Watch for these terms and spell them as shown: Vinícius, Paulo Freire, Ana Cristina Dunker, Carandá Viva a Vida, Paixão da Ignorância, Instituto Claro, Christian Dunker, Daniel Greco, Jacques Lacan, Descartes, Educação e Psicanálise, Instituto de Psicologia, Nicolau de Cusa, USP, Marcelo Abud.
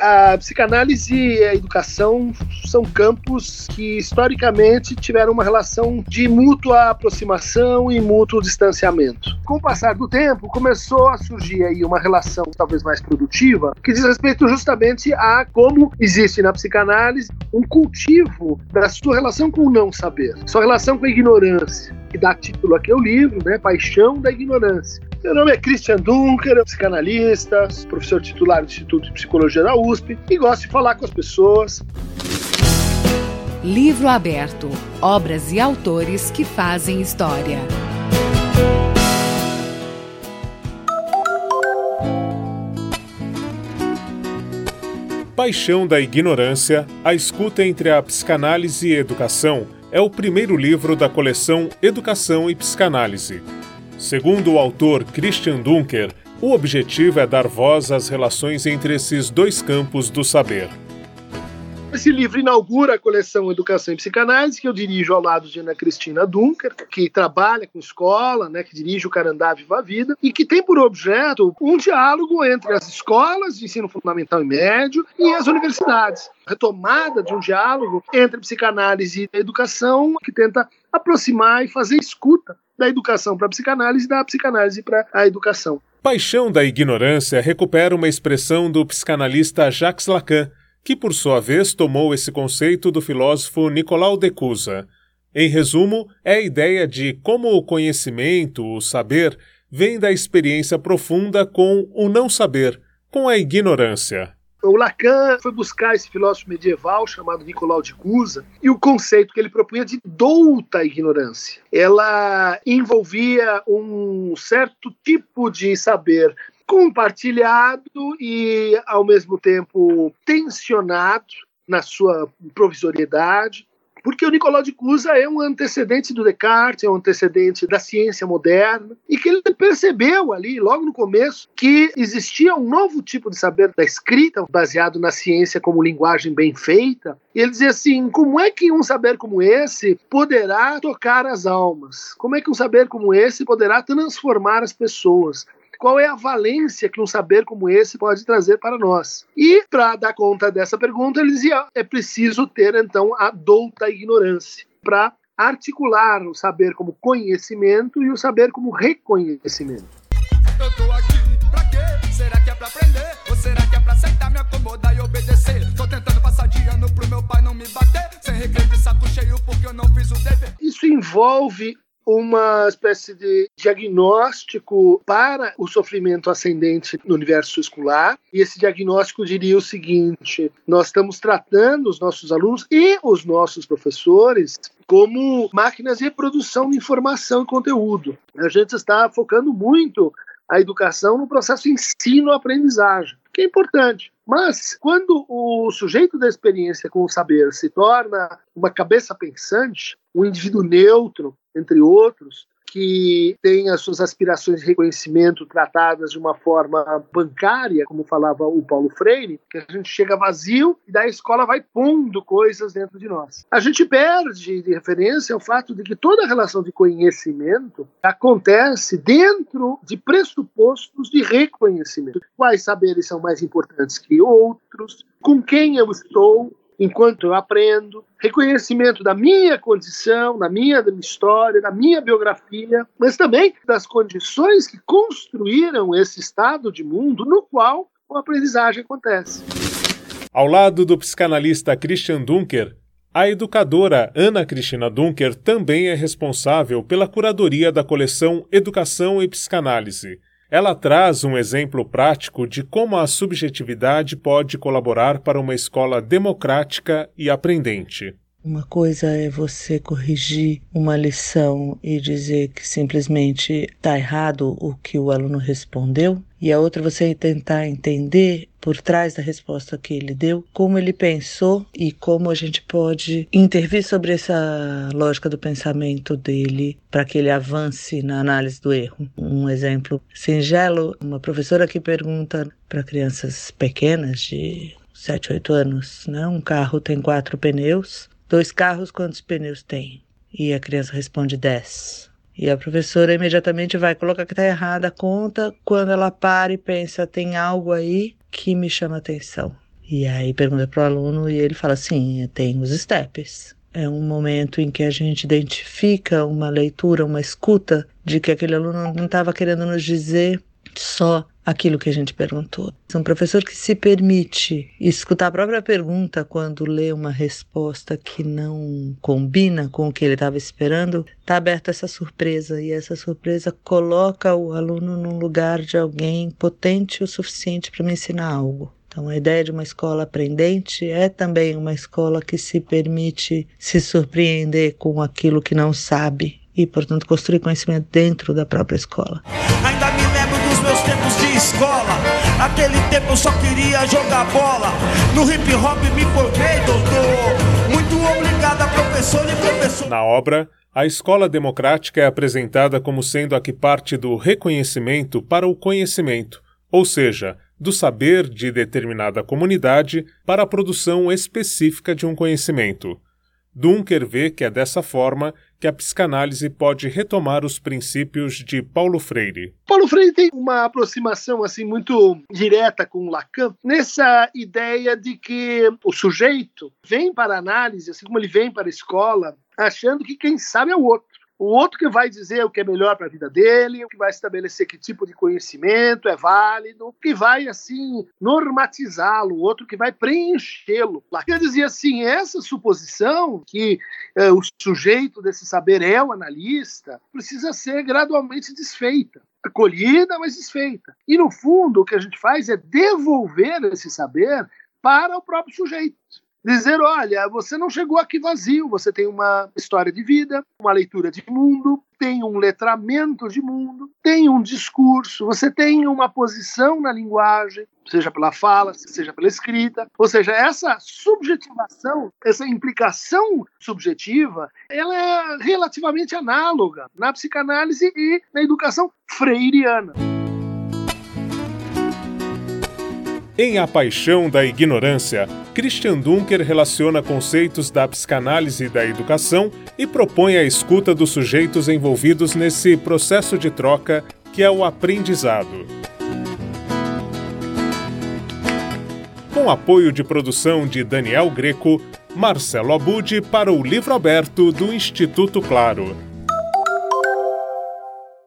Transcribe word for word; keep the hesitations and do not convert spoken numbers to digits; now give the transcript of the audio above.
a psicanálise e a educação são campos que historicamente tiveram uma relação de mútua aproximação e mútuo distanciamento. Com o passar do tempo, começou a surgir aí uma relação talvez mais produtiva, que diz respeito justamente a como existe na psicanálise um cultivo da sua relação com o não saber, sua relação com a ignorância, que dá título aqui ao livro, né, Paixão da Ignorância. Meu nome é Christian Dunker, psicanalista, professor titular do Instituto de Psicologia da U S P e gosto de falar com as pessoas. Livro aberto, obras e autores que fazem história. Paixão da Ignorância, a escuta entre a psicanálise e a educação, é o primeiro livro da coleção Educação e Psicanálise. Segundo o autor Christian Dunker, o objetivo é dar voz às relações entre esses dois campos do saber. Esse livro inaugura a coleção Educação e Psicanálise, que eu dirijo ao lado de Ana Cristina Dunker, que trabalha com escola, né, que dirige o Carandá Viva a Vida, e que tem por objeto um diálogo entre as escolas de ensino fundamental e médio e as universidades. Retomada de um diálogo entre a psicanálise e a educação, que tenta aproximar e fazer escuta da educação para a psicanálise e da psicanálise para a educação. Paixão da Ignorância recupera uma expressão do psicanalista Jacques Lacan, que por sua vez tomou esse conceito do filósofo Nicolau de Cusa. Em resumo, é a ideia de como o conhecimento, o saber, vem da experiência profunda com o não saber, com a ignorância. O Lacan foi buscar esse filósofo medieval chamado Nicolau de Cusa e o conceito que ele propunha de douta ignorância. Ela envolvia um certo tipo de saber compartilhado e, ao mesmo tempo, tensionado na sua provisoriedade, porque o Nicolau de Cusa é um antecedente do Descartes, é um antecedente da ciência moderna, e que ele percebeu ali, logo no começo, que existia um novo tipo de saber da escrita, baseado na ciência como linguagem bem feita, e ele dizia assim, como é que um saber como esse poderá tocar as almas? Como é que um saber como esse poderá transformar as pessoas? Qual é a valência que um saber como esse pode trazer para nós? E, para dar conta dessa pergunta, ele dizia, é preciso ter, então, a douta ignorância para articular o saber como conhecimento e o saber como reconhecimento. Eu tô aqui, pra quê? Será que é pra aprender? Ou será que é pra aceitar, me acomodar e obedecer? Tô tentando passar de ano pro meu pai não me bater, sem recreio e saco cheio porque eu não fiz o dever. Isso envolve uma espécie de diagnóstico para o sofrimento ascendente no universo escolar. E esse diagnóstico diria o seguinte, nós estamos tratando os nossos alunos e os nossos professores como máquinas de reprodução de informação e conteúdo. A gente está focando muito a educação no processo ensino-aprendizagem, que é importante. Mas, quando o sujeito da experiência com o saber se torna uma cabeça pensante, um indivíduo neutro, entre outros, que tem as suas aspirações de reconhecimento tratadas de uma forma bancária, como falava o Paulo Freire, que a gente chega vazio e daí a escola vai pondo coisas dentro de nós. A gente perde de referência o fato de que toda relação de conhecimento acontece dentro de pressupostos de reconhecimento. Quais saberes são mais importantes que outros? Com quem eu estou enquanto eu aprendo? Reconhecimento da minha condição, da minha, da minha história, da minha biografia, mas também das condições que construíram esse estado de mundo no qual a aprendizagem acontece. Ao lado do psicanalista Christian Dunker, a educadora Ana Cristina Dunker também é responsável pela curadoria da coleção Educação e Psicanálise. Ela traz um exemplo prático de como a subjetividade pode colaborar para uma escola democrática e aprendente. Uma coisa é você corrigir uma lição e dizer que simplesmente está errado o que o aluno respondeu, e a outra você tentar entender por trás da resposta que ele deu, como ele pensou e como a gente pode intervir sobre essa lógica do pensamento dele para que ele avance na análise do erro. Um exemplo singelo, uma professora que pergunta para crianças pequenas de sete, oito anos, né? Um carro tem quatro pneus, dois carros quantos pneus tem? E a criança responde dez. E a professora imediatamente vai colocar que está errada a conta, quando ela para e pensa, tem algo aí que me chama atenção. E aí pergunta para o aluno e ele fala assim, tem os steps. É um momento em que a gente identifica uma leitura, uma escuta de que aquele aluno não estava querendo nos dizer só aquilo que a gente perguntou. É um professor que se permite escutar a própria pergunta quando lê uma resposta que não combina com o que ele estava esperando. Está aberta essa surpresa e essa surpresa coloca o aluno num lugar de alguém potente o suficiente para me ensinar algo. Então, a ideia de uma escola aprendente é também uma escola que se permite se surpreender com aquilo que não sabe e, portanto, construir conhecimento dentro da própria escola. Ainda me lembro dos meus tempos de escola, naquele tempo eu só queria jogar bola, no hip hop me formei, doutor, muito obrigada, professor e professor. Na obra, a escola democrática é apresentada como sendo a que parte do reconhecimento para o conhecimento, ou seja, do saber de determinada comunidade para a produção específica de um conhecimento. Dunker vê que é dessa forma que a psicanálise pode retomar os princípios de Paulo Freire. Paulo Freire tem uma aproximação assim, muito direta com Lacan, nessa ideia de que o sujeito vem para a análise, assim como ele vem para a escola, achando que quem sabe é o outro. O outro que vai dizer o que é melhor para a vida dele, o que vai estabelecer que tipo de conhecimento é válido, o que vai, assim, normatizá-lo, o outro que vai preenchê-lo. Lacan dizia assim, essa suposição que eh, o sujeito desse saber é o analista, precisa ser gradualmente desfeita. Acolhida, mas desfeita. E, no fundo, o que a gente faz é devolver esse saber para o próprio sujeito. Dizer, olha, você não chegou aqui vazio, você tem uma história de vida, uma leitura de mundo, tem um letramento de mundo, tem um discurso, você tem uma posição na linguagem, seja pela fala, seja pela escrita. Ou seja, essa subjetivação, essa implicação subjetiva, ela é relativamente análoga na psicanálise e na educação freiriana. Em A Paixão da Ignorância, Christian Dunker relaciona conceitos da psicanálise e da educação e propõe a escuta dos sujeitos envolvidos nesse processo de troca, que é o aprendizado. Com apoio de produção de Daniel Greco, Marcelo Abud para o Livro Aberto do Instituto Claro.